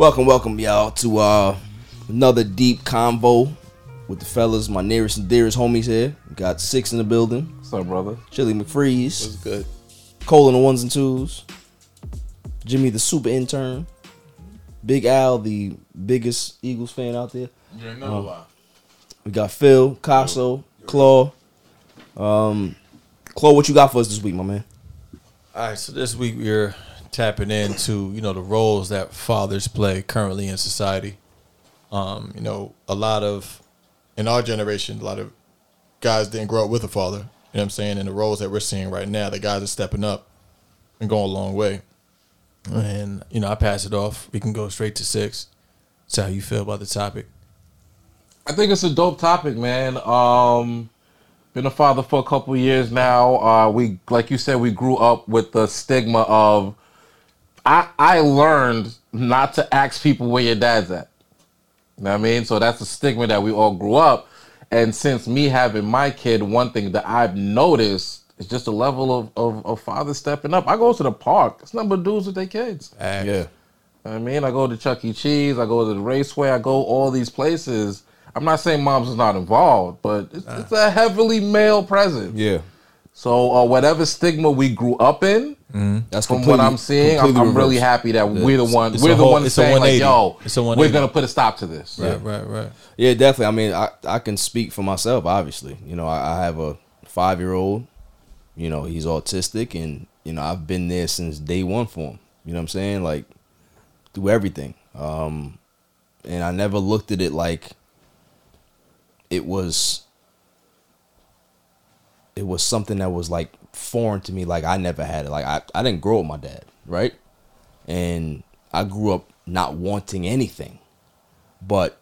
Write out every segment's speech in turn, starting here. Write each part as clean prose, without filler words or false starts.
Welcome, y'all, to another deep convo with the fellas, my nearest and dearest homies here. We got Six in the building. What's up, brother? Chili McFreeze. What's good? Cole in the ones and twos. Jimmy, the super intern. Big Al, the biggest Eagles fan out there. You're another lie. We got Phil, Casso, Claw. Claw, what you got for us this week, my man? All right, so this week we're tapping into, you know, the roles that fathers play currently in society. You know, a lot of, in our generation, a lot of guys didn't grow up with a father. You know what I'm saying? And the roles that we're seeing right now, the guys are stepping up and going a long way. And, you know, I pass it off. We can go straight to Six. That's how you feel about the topic. I think it's a dope topic, man. Been a father for a couple years now. We, like you said, we grew up with the stigma of, I learned not to ask people where your dad's at. You know what I mean? So that's a stigma that we all grew up. And since me having my kid, one thing that I've noticed is just the level of father stepping up. I go to the park. It's nothing but dudes with their kids. Yeah. You know what I mean? I go to Chuck E. Cheese. I go to the Raceway. I go all these places. I'm not saying moms is not involved, but it's a heavily male presence. Yeah. So whatever stigma we grew up in, that's from what I'm seeing, I'm really happy that we're the ones saying, like, yo, we're going to put a stop to this. Right, yeah. right. Yeah, definitely. I mean, I can speak for myself, obviously. You know, I have a 5-year-old. You know, he's autistic, and, you know, I've been there since day one for him. You know what I'm saying? Like, through everything. And I never looked at it like it was... It was something that was, like, foreign to me. Like, I never had it. Like, I didn't grow up with my dad, right? And I grew up not wanting anything. But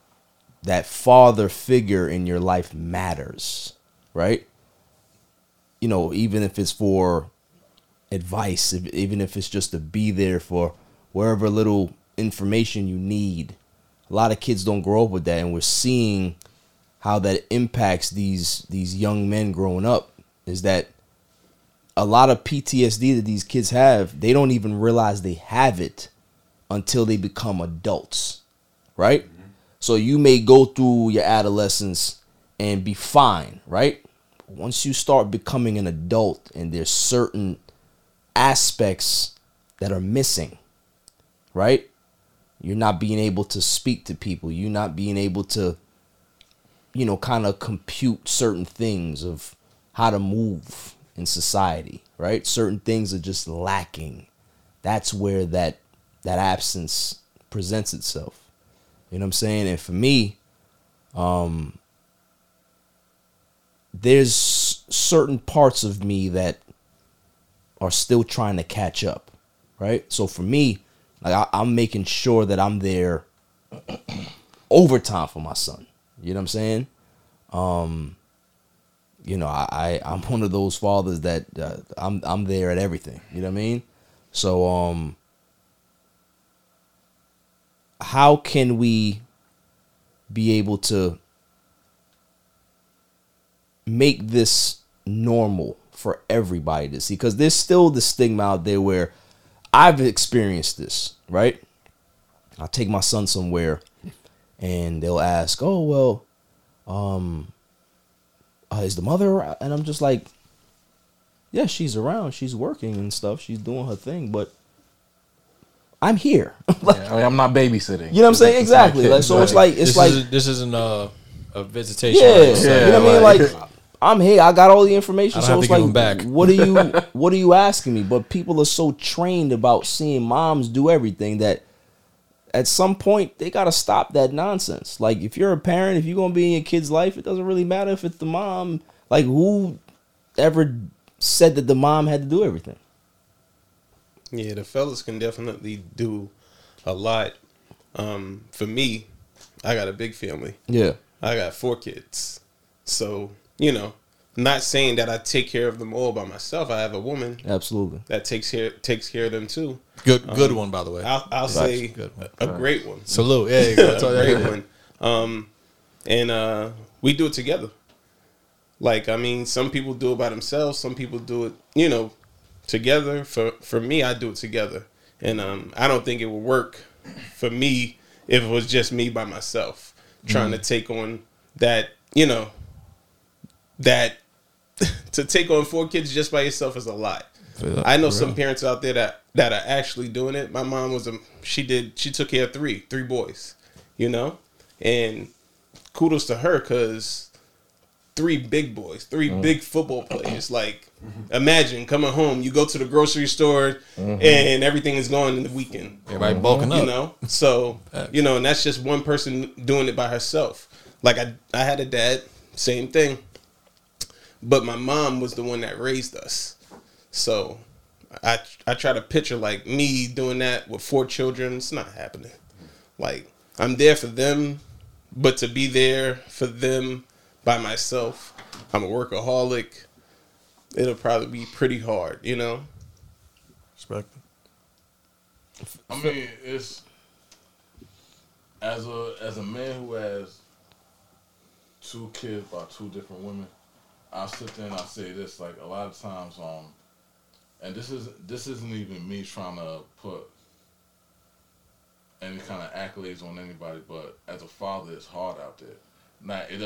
that father figure in your life matters, right? You know, even if it's for advice, even if it's just to be there for wherever little information you need. A lot of kids don't grow up with that, and we're seeing how that impacts these young men growing up. Is that a lot of PTSD that these kids have, they don't even realize they have it until they become adults, right? Mm-hmm. So you may go through your adolescence and be fine, right? But once you start becoming an adult and there's certain aspects that are missing, right? You're not being able to speak to people. You're not being able to, you know, kind of compute certain things of how to move in society, right? Certain things are just lacking. That's where that absence presents itself. You know what I'm saying? And for me, there's certain parts of me that are still trying to catch up, right? So for me, like I'm making sure that I'm there overtime for my son. You know what I'm saying? You know, I'm one of those fathers that I'm there at everything. You know what I mean? So, how can we be able to make this normal for everybody to see? Because there's still the stigma out there where I've experienced this, right? I'll take my son somewhere and they'll ask, oh, well, is the mother around? And I'm just like, yeah, she's around. She's working and stuff. She's doing her thing, but I'm here. Like, yeah, I mean, I'm not babysitting. You know what I'm saying? Exactly. Like, so this isn't a visitation. Yeah, like, yeah, you know what I mean? Like, I'm here. I got all the information. So it's like, what are you asking me? But people are so trained about seeing moms do everything that at some point they gotta stop that nonsense. Like, if you're a parent, if you're gonna be in your kid's life, it doesn't really matter if it's the mom. Like, who ever said that the mom had to do everything? Yeah, the fellas can definitely do a lot. For me, I got a big family. Yeah, I got 4 kids. So, you know, not saying that I take care of them all by myself. I have a woman, absolutely, that takes care of them too. Good one, by the way. I'll say a great one. Salute, yeah, you go. A great one. And we do it together. Like, I mean, some people do it by themselves. Some people do it, you know, together. For me, I do it together, and I don't think it would work for me if it was just me by myself trying to take on that, you know. That to take on 4 kids just by yourself is a lot. I know some parents out there that are actually doing it. My mom was she took care of 3 boys, you know, and kudos to her, because 3 big boys, 3 big football players. Like, imagine coming home, you go to the grocery store and everything is gone in the weekend. Everybody bulking up, you know. So, you know, and that's just one person doing it by herself. Like, I had a dad, same thing. But my mom was the one that raised us. So I try to picture, like, me doing that with 4 children. It's not happening. Like, I'm there for them, but to be there for them by myself, I'm a workaholic. It'll probably be pretty hard, you know? Respect. I mean, it's, as a man who has 2 kids by 2 different women, I sit there and I say this, like, a lot of times, and this isn't even me trying to put any kind of accolades on anybody, but as a father, it's hard out there. Now, it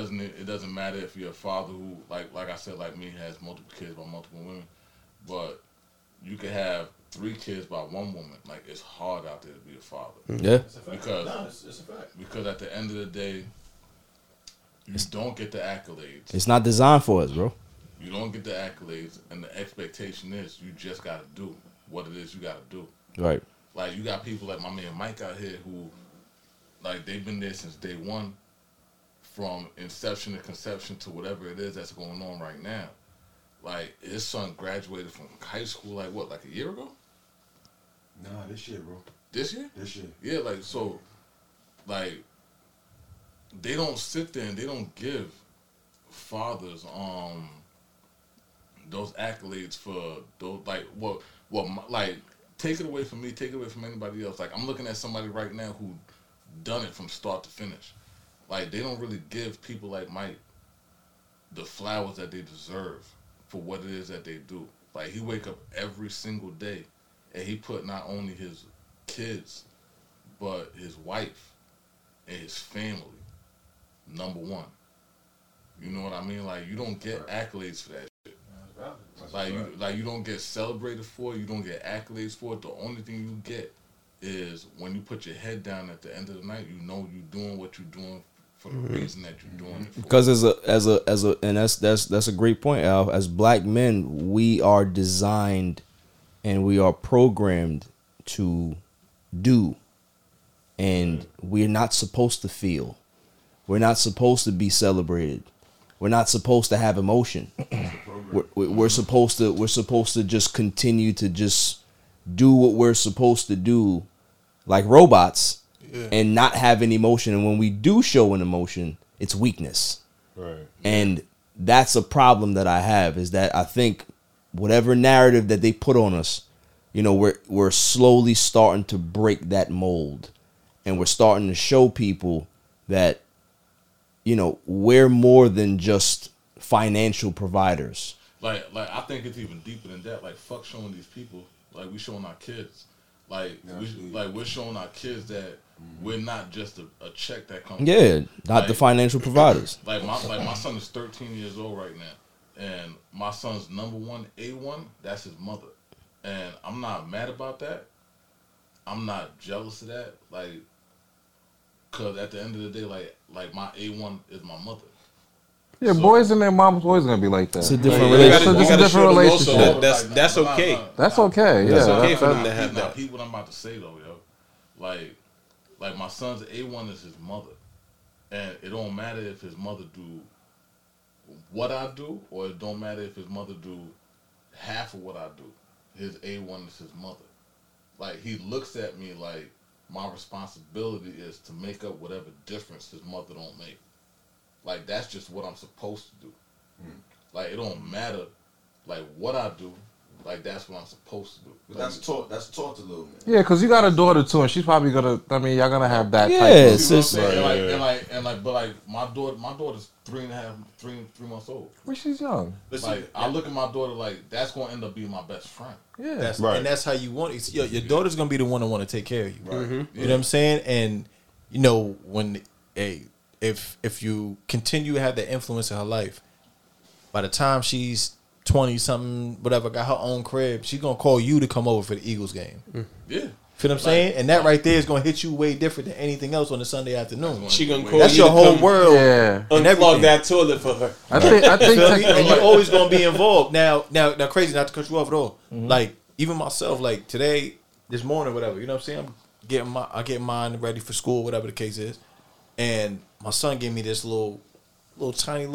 doesn't matter if you're a father who, like I said, like me, has multiple kids by multiple women, but you could have 3 kids by one woman. Like, it's hard out there to be a father. Yeah, it's a fact. It's a fact. Because at the end of the day, you don't get the accolades. It's not designed for us, bro. You don't get the accolades, and the expectation is you just got to do what it is you got to do. Right. Like, you got people like my man Mike out here who, like, they've been there since day one, from inception to conception to whatever it is that's going on right now. Like, his son graduated from high school, like, what, like a year ago? Nah, this year, bro. This year? This year. Yeah, like, so, like, they don't sit there and they don't give fathers those accolades for those, like, what like, take it away from me, take it away from anybody else. Like, I'm looking at somebody right now who done it from start to finish. Like, they don't really give people like Mike the flowers that they deserve for what it is that they do. Like, he wake up every single day and he put not only his kids but his wife and his family number one. You know what I mean? Like, you don't get accolades for that shit. Like, you don't get celebrated for it. You don't get accolades for it. The only thing you get is when you put your head down at the end of the night, you know you're doing what you're doing for the reason that you're doing it for. Because as a and that's a great point, Al. As black men, we are designed and we are programmed to do, and we're not supposed to feel. We're not supposed to be celebrated. We're not supposed to have emotion. We're supposed to just continue to just do what we're supposed to do, like robots, and not have an emotion. And when we do show an emotion, it's weakness. Right. And that's a problem that I have, is that I think whatever narrative that they put on us, you know, we're slowly starting to break that mold, and we're starting to show people that, you know, we're more than just financial providers. Like I think it's even deeper than that. Like, fuck showing these people. Like, we showing our kids. Like, we're showing our kids that we're not just a check that comes. Yeah, not like, the financial providers. Like my son is 13 years old right now, and my son's number one A1. That's his mother, and I'm not mad about that. I'm not jealous of that. Like, cause at the end of the day, like my A1 is my mother. Yeah, so, boys and their mom's always gonna be like that. It's a different relationship. It's a different relationship. That's okay. That's okay. Yeah, that's okay for them to have that. Hear what I'm about to say though, yo. Like my son's A1 is his mother, and it don't matter if his mother do what I do, or it don't matter if his mother do half of what I do. His A1 is his mother. Like he looks at me like my responsibility is to make up whatever difference his mother don't make. Like, that's just what I'm supposed to do. Like, it don't matter, like, what I do. Like, that's what I'm supposed to do. But like, that's taught a little bit. Yeah, because you got a daughter, too, and she's probably going to, I mean, y'all going to have that type of stuff. Yeah, but my daughter's 3 months old. Well, she's young. Listen, like, I look at my daughter like, that's going to end up being my best friend. Yeah. And that's how you want it. Your daughter's going to be the one that want to take care of you. Right. Mm-hmm. Yeah. You know what I'm saying? And, you know, when, if you continue to have that influence in her life, by the time she's 20-something, whatever, got her own crib, she's going to call you to come over for the Eagles game. Yeah. Feel what I'm saying? And that right there is going to hit you way different than anything else on a Sunday afternoon. She going to call that's you your whole world. Yeah. Unplug that toilet for her. I think and you're always going to be involved. Now, crazy not to cut you off at all. Mm-hmm. Like, even myself, like, today, this morning, whatever, you know what I'm saying? I get mine ready for school, whatever the case is. And my son gave me this little tiny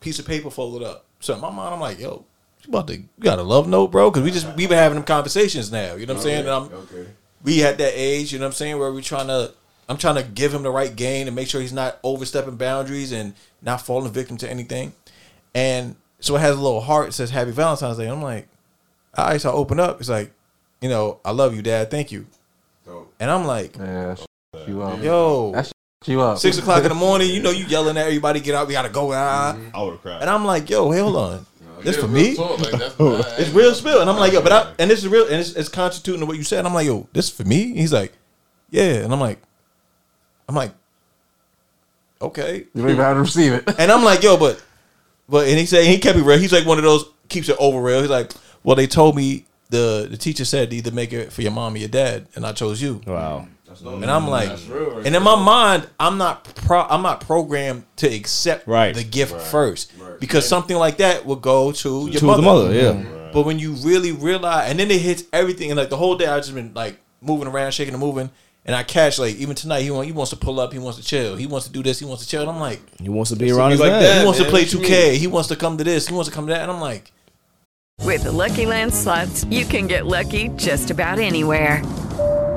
piece of paper folded up. So in my mind, I'm like, yo, you got a love note, bro? Because we've been having them conversations now. You know what I'm saying? And we at that age, you know what I'm saying, where I'm trying to give him the right game and make sure he's not overstepping boundaries and not falling victim to anything. And so it has a little heart that says Happy Valentine's Day. I'm like, all right, so I open up. It's like, you know, I love you, Dad. Thank you. Dope. And I'm like, yeah, that's you up. 6:00 in the morning, you know, you yelling at everybody, get out, we gotta go. I would have cried. And I'm like, yo, hold on, this for me. Talk, like, that's it's real spill. And I'm like, yo, but and this is real, and it's constituting what you said. And I'm like, yo, this for me. And he's like, yeah. And I'm like, okay, you don't even have to receive it. And I'm like, yo, but and he said he kept it real. He's like one of those keeps it over real. He's like, well, they told me the teacher said to either make it for your mom or your dad, and I chose you. Wow. And I'm like, and in my mind, I'm not programmed to accept the gift first, because something like that will go to your mother. But when you really realize, and then it hits everything, and like the whole day I've just been like moving around, shaking and moving, and I catch like even tonight he wants to pull up, he wants to chill, he wants to do this, he wants to chill, and I'm like, he wants to be around his dad, he wants to play 2K, he wants to come to this, he wants to come to that, and I'm like, with the LuckyLand Slots, you can get lucky just about anywhere.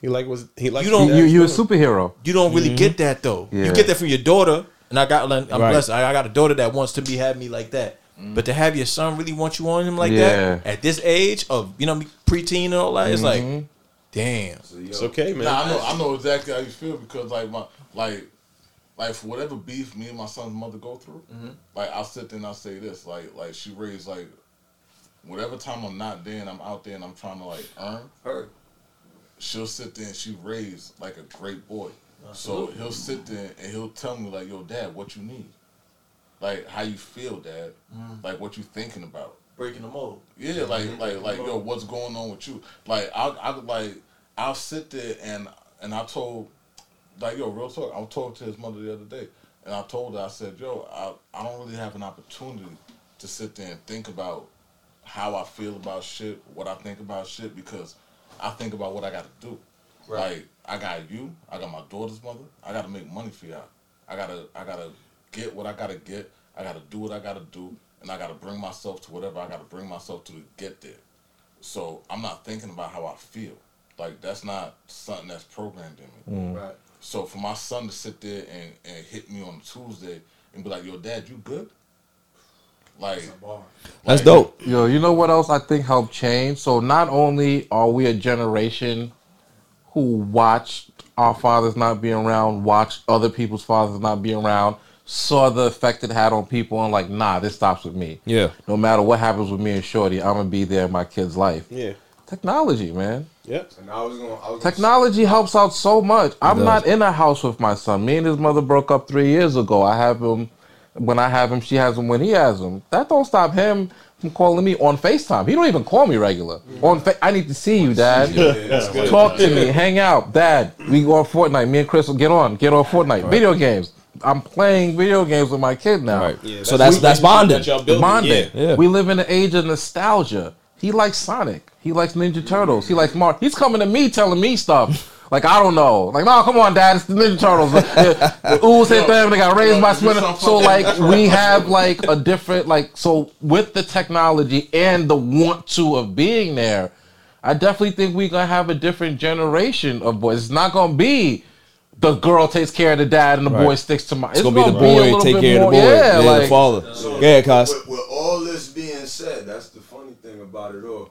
You're a superhero. You don't really get that though. Yeah. You get that from your daughter, and I'm blessed. I got a daughter that wants to have me like that. But to have your son really want you on him like that at this age of preteen and all that, it's like, damn, it's okay, man. Nah, I know exactly how you feel, because like my for whatever beef me and my son's mother go through, like I'll sit there and I'll say this, like she raised like whatever time I'm not there and I'm out there and I'm trying to like earn her. She'll sit there and she raised like a great boy. Absolutely. So he'll sit there and he'll tell me like, yo, Dad, what you need? Like, how you feel, Dad? Like, what you thinking about? Breaking the mold. Yeah, like yo, what's going on with you? Like, I'll sit there and I told, like, yo, real talk, I was talking to his mother the other day, and I told her, I said, yo, I don't really have an opportunity to sit there and think about how I feel about shit, what I think about shit, because I think about what I got to do. Right. Like, I got you. I got my daughter's mother. I got to make money for y'all. I gotta get what I got to get. I got to do what I got to do. And I got to bring myself to whatever I got to bring myself to get there. So I'm not thinking about how I feel. Like, that's not something that's programmed in me. Right. So for my son to sit there and hit me on Tuesday and be like, yo, Dad, you good? Like, that's dope. Yo, you know what else I think helped change? So not only are we a generation who watched our fathers not being around, watched other people's fathers not being around, saw the effect it had on people, and like, nah, this stops with me. Yeah. No matter what happens with me and Shorty, I'm gonna be there in my kid's life. Yeah. Technology, man. Yep. And technology helps out so much. I'm not in a house with my son. Me and his mother broke up 3 years ago. I have him when I have him, she has him when he has him. That don't stop him from calling me on FaceTime. He don't even call me regular. Yeah. I need to see you, Dad. Yeah, talk to me. Hang out. Dad, we go on Fortnite. Me and Chris will get on Fortnite. Right. Video games. I'm playing video games with my kid now. Right. Yeah, that's bonding. Bonding. Yeah. We live in an age of nostalgia. He likes Sonic. He likes Ninja Turtles. He likes Mark. He's coming to me telling me stuff. Like, I don't know. Like, no, come on, Dad. It's the Ninja Turtles. The ooze hit them. They got raised by Splinter. So, like, we have, like, a different, like, so with the technology and the want to of being there, I definitely think we're going to have a different generation of boys. It's not going to be the girl takes care of the dad and the boy sticks to my... It's going to be the boy take care of the boy. Yeah, like, the father. So yeah, cuz. With all this being said, that's the funny thing about it all.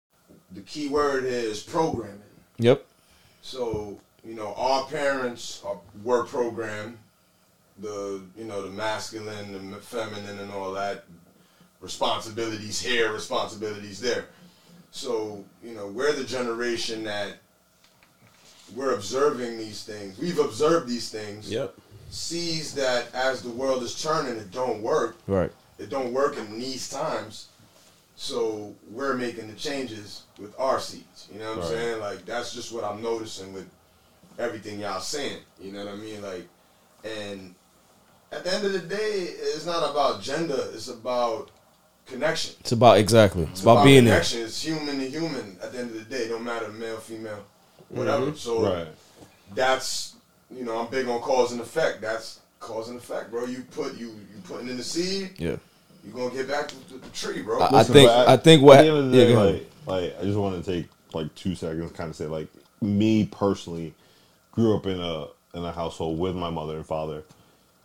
The key word is programming. Yep. So, you know, our parents were programmed. The masculine, the feminine, and all that. Responsibilities here, responsibilities there. So, you know, we're the generation that we're observing these things. We've observed these things. Yep. Sees that as the world is turning, it don't work. Right. It don't work in these times. So we're making the changes with our seeds. You know what I'm saying? Like, that's just what I'm noticing with everything y'all saying. You know what I mean? Like, and at the end of the day, it's not about gender. It's about connection. It's about being there. It's human to human at the end of the day. Don't matter male, female, whatever. Mm-hmm. So that's, you know, I'm big on cause and effect. That's cause and effect, bro. You putting in the seed. Yeah. You're going to get back to the tree, bro. I think what... At the end of the day, I just want to take, 2 seconds to kind of say, me personally grew up in a household with my mother and father,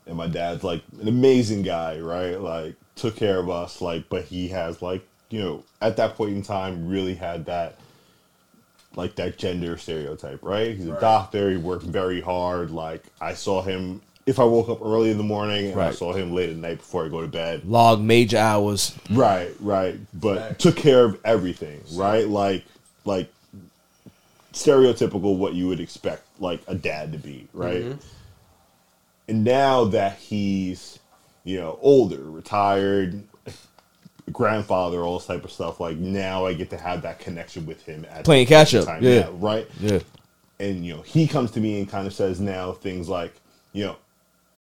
and my dad's, an amazing guy, right? Took care of us, but he has, at that point in time, really had that, that gender stereotype, right? He's a doctor, he worked very hard, I saw him... If I woke up early in the morning and I saw him late at night before I go to bed. Log major hours. Right. But took care of everything, right? Like stereotypical what you would expect, a dad to be, right? Mm-hmm. And now that he's, older, retired, grandfather, all this type of stuff, now I get to have that connection with him. Playing catch up. Yeah. Now, right? Yeah. And, he comes to me and kind of says now things like,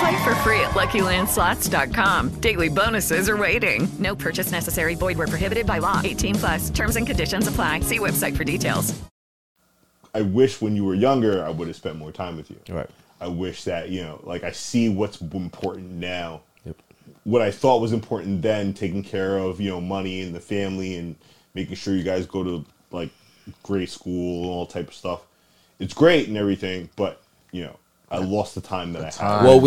Play for free at LuckyLandSlots.com. Daily bonuses are waiting. No purchase necessary. Void where prohibited by law. 18 plus. Terms and conditions apply. See website for details. I wish when you were younger, I would have spent more time with you. Right. I wish that, I see what's important now. Yep. What I thought was important then, taking care of, money and the family and making sure you guys go to, grade school and all type of stuff. It's great and everything, but, I lost the time I had. What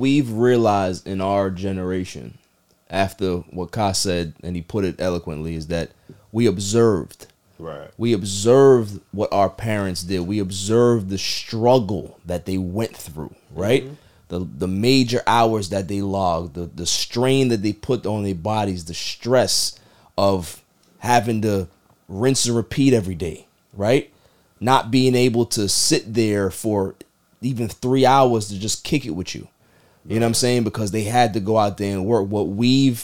we've realized in our generation, after what Ka said, and he put it eloquently, is that we observed. Right. We observed what our parents did. We observed the struggle that they went through, right? Mm-hmm. The major hours that they logged, the strain that they put on their bodies, the stress of having to rinse and repeat every day, right? Not being able to sit there for even 3 hours to just kick it with you. You know what I'm saying? Because they had to go out there and work. What we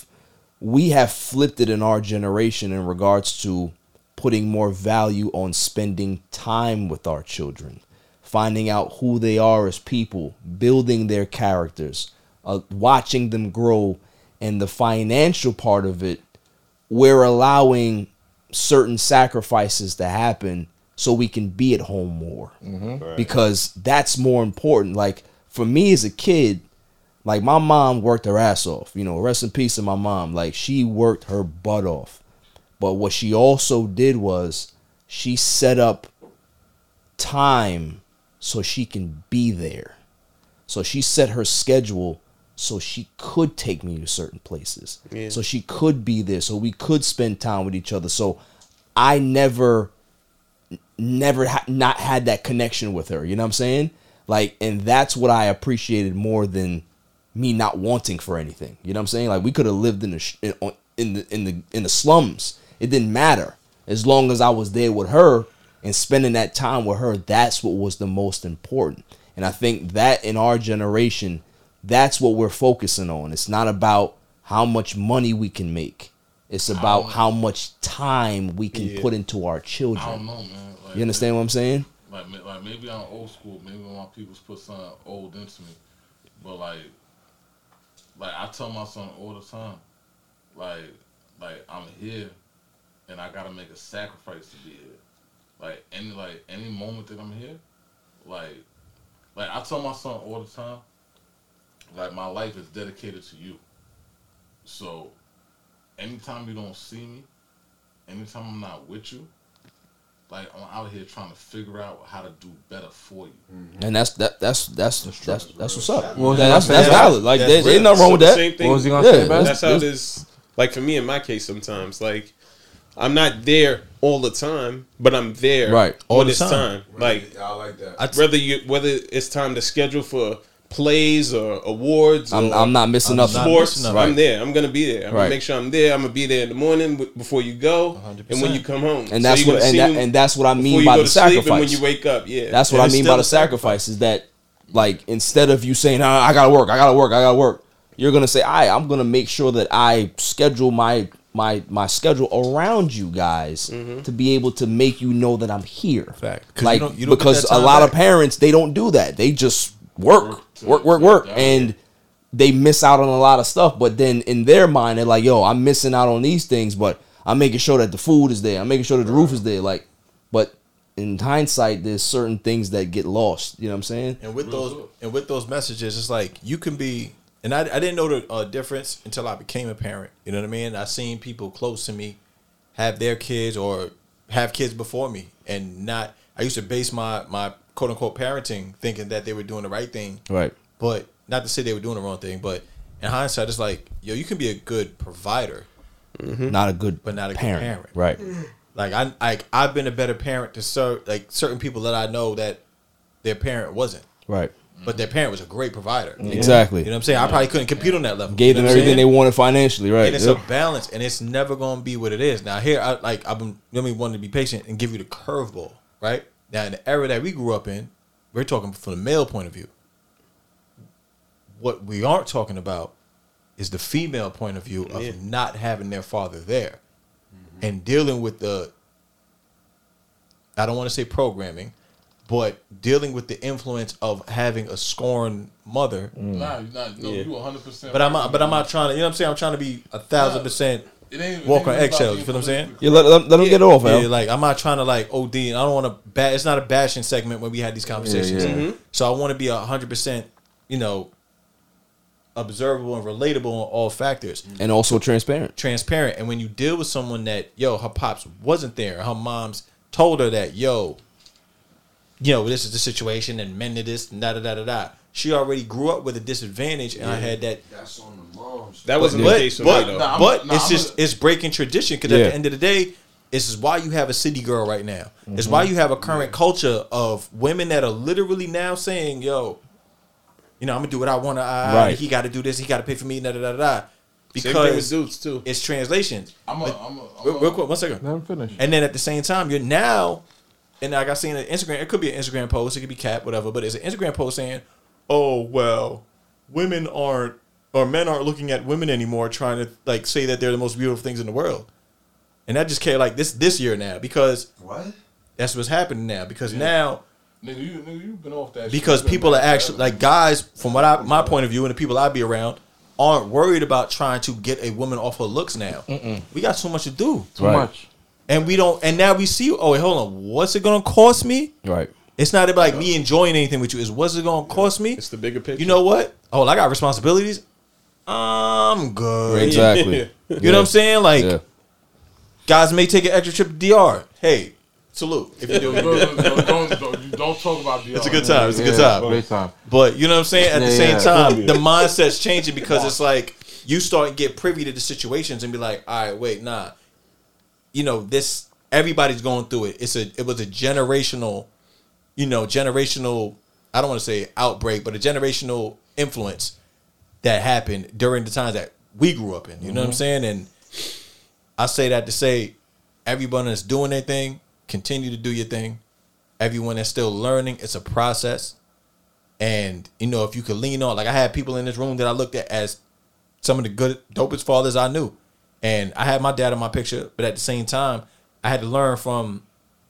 have flipped it in our generation in regards to putting more value on spending time with our children, finding out who they are as people, building their characters, watching them grow. And the financial part of it, we're allowing certain sacrifices to happen so we can be at home more. Mm-hmm. Right. Because that's more important. Like, for me as a kid, like, my mom worked her ass off. You know, rest in peace to my mom. Like, she worked her butt off. But what she also did was she set up time so she can be there. So she set her schedule so she could take me to certain places. Yeah. So she could be there. So we could spend time with each other. So I never had that connection with her. You know what I'm saying? Like, and that's what I appreciated more than me not wanting for anything. You know what I'm saying? Like, we could have lived in the slums. It didn't matter as long as I was there with her and spending that time with her. That's what was the most important. And I think that in our generation, that's what we're focusing on. It's not about how much money we can make. It's about how much time we can put into our children. I don't know, man. Like, you understand what I'm saying? Like maybe I'm old school. Maybe my people's put something old into me. But like I tell my son all the time, like I'm here, and I gotta make a sacrifice to be here. Like any moment that I'm here, like I tell my son all the time, like my life is dedicated to you. So, anytime you don't see me, anytime I'm not with you, like I'm out here trying to figure out how to do better for you. Mm-hmm. And that's what's up. Well, that's valid. Like there ain't nothing wrong with that. Same thing. What was he gonna say about it? That's how it is. Like for me, in my case, sometimes like I'm not there all the time, but I'm there all this time. Like I like that. Whether it's time to schedule for plays or awards, I'm not missing up sports. I'm there. I'm gonna be there. I'm gonna make sure I'm there. I'm gonna be there in the morning before you go, 100%. And when you come home. And that's so that's what I mean by the sacrifice. And when you wake up, that's what I mean by the sacrifice. Is that like instead of you saying, "I gotta work," you're gonna say, "I'm gonna make sure that I schedule my schedule around you guys to be able to make you know that I'm here." Fact. Like you don't because a lot of parents, they don't do that. They just work, and they miss out on a lot of stuff. But then in their mind, they're like, "Yo, I'm missing out on these things, but I'm making sure that the food is there. I'm making sure that the roof is there." Like, but in hindsight, there's certain things that get lost. You know what I'm saying? And with those messages, it's like you can be. And I didn't know the difference until I became a parent. You know what I mean? I seen people close to me have their kids or have kids before me, and not. I used to base my quote unquote parenting thinking that they were doing the right thing. Right. But not to say they were doing the wrong thing, but in hindsight, it's like, yo, you can be a good provider. Mm-hmm. Not a good parent. Right. Like I've been a better parent to certain people that I know that their parent wasn't. Right. But their parent was a great provider. Yeah. Exactly. You know what I'm saying? I probably couldn't compete on that level. Gave them everything they wanted financially, right? And it's a balance, and it's never gonna be what it is. Now here I've been wanting to be patient and give you the curveball, right? Now, in the era that we grew up in, we're talking from the male point of view. What we aren't talking about is the female point of view of not having their father there and dealing with the, I don't want to say programming, but dealing with the influence of having a scorned mother. No, you 100%. But I'm not trying to, you know what I'm saying? I'm trying to be 1,000%. Walk on eggshells, you feel what I'm saying? Yeah, let them get off, man. Yeah, like, I'm not trying to, like, OD, and I don't want to, it's not a bashing segment when we had these conversations. Yeah, yeah. Mm-hmm. So I want to be 100%, you know, observable and relatable on all factors. And also transparent. Transparent. And when you deal with someone that, yo, her pops wasn't there, her mom's told her that, yo, you know, this is the situation, and men did this, and da-da-da-da-da. She already grew up with a disadvantage, and I had that. That's on the moms. That wasn't the case for me, though. It's breaking tradition, because at the end of the day, this is why you have a city girl right now. Mm-hmm. It's why you have a current culture of women that are literally now saying, yo, you know, I'm going to do what I want. He got to do this. He got to pay for me, da da da da. Because dudes too. It's translations. Real quick, 1 second. Let him finish. And then at the same time, you're now, and like I seen an Instagram, it could be an Instagram post, it could be cap, whatever, but it's an Instagram post saying, oh, well, women aren't, or men aren't looking at women anymore, trying to like say that they're the most beautiful things in the world. And that just came like this year now, because what? That's what's happening now, because now. Nigga, you've been off that shit. Because people are actually, like, guys, from what my point of view and the people I be around, aren't worried about trying to get a woman off her looks now. Mm-mm. We got so much to do. Too much. And we don't, and now we see, oh, wait, hold on, what's it going to cost me? Right. It's not about like me enjoying anything with you. It's what's it going to cost me? It's the bigger picture. You know what? Oh, I got responsibilities. I'm good. Exactly. You know what I'm saying? Like, guys may take an extra trip to DR. Hey. Salute. If you do, don't talk about DR. It's a good time. It's a good time. Great time. But you know what I'm saying? At the same time, the mindset's changing because it's like you start to get privy to the situations and be like, all right, wait, nah. You know, this everybody's going through it. It was a generational, I don't want to say outbreak, but a generational influence that happened during the times that we grew up in. You know what I'm saying? And I say that to say everyone that's doing their thing, continue to do your thing. Everyone that's still learning, it's a process. And, if you could lean on, like I had people in this room that I looked at as some of the good, dopest fathers I knew. And I had my dad in my picture, but at the same time, I had to learn from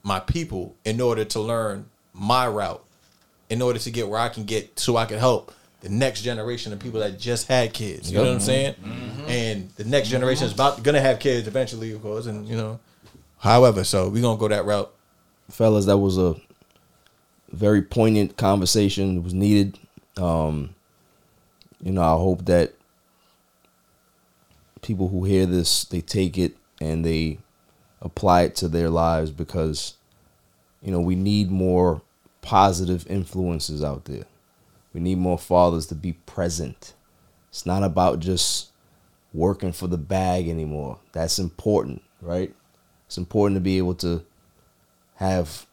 my people in order to learn my route, in order to get where I can get so I can help the next generation of people that just had kids. You know what I'm saying? Mm-hmm. And the next generation is going to have kids eventually, of course. And, however, so we're going to go that route. Fellas, that was a very poignant conversation. It was needed. I hope that people who hear this, they take it and they apply it to their lives because, we need more positive influences out there. We need more fathers to be present. It's not about just working for the bag anymore. That's important, right? It's important to be able to have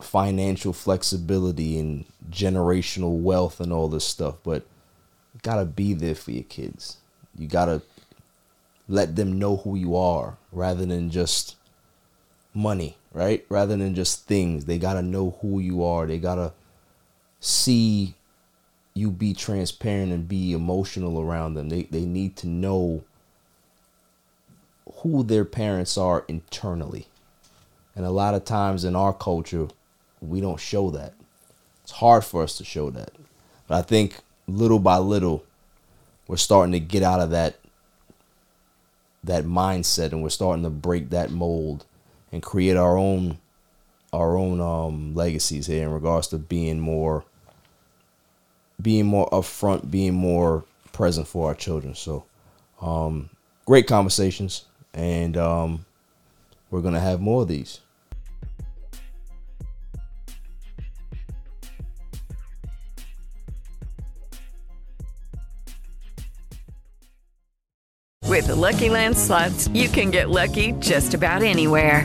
financial flexibility and generational wealth and all this stuff, but you gotta be there for your kids. You gotta let them know who you are rather than just money, right? Rather than just things. They gotta know who you are. They gotta see you be transparent and be emotional around them. They need to know who their parents are internally. And a lot of times in our culture, we don't show that. It's hard for us to show that. But I think little by little, we're starting to get out of that mindset, and we're starting to break that mold and create our own legacies here in regards to being more upfront, being more present for our children. So, great conversations. And we're going to have more of these. With the LuckyLand Slots, you can get lucky just about anywhere.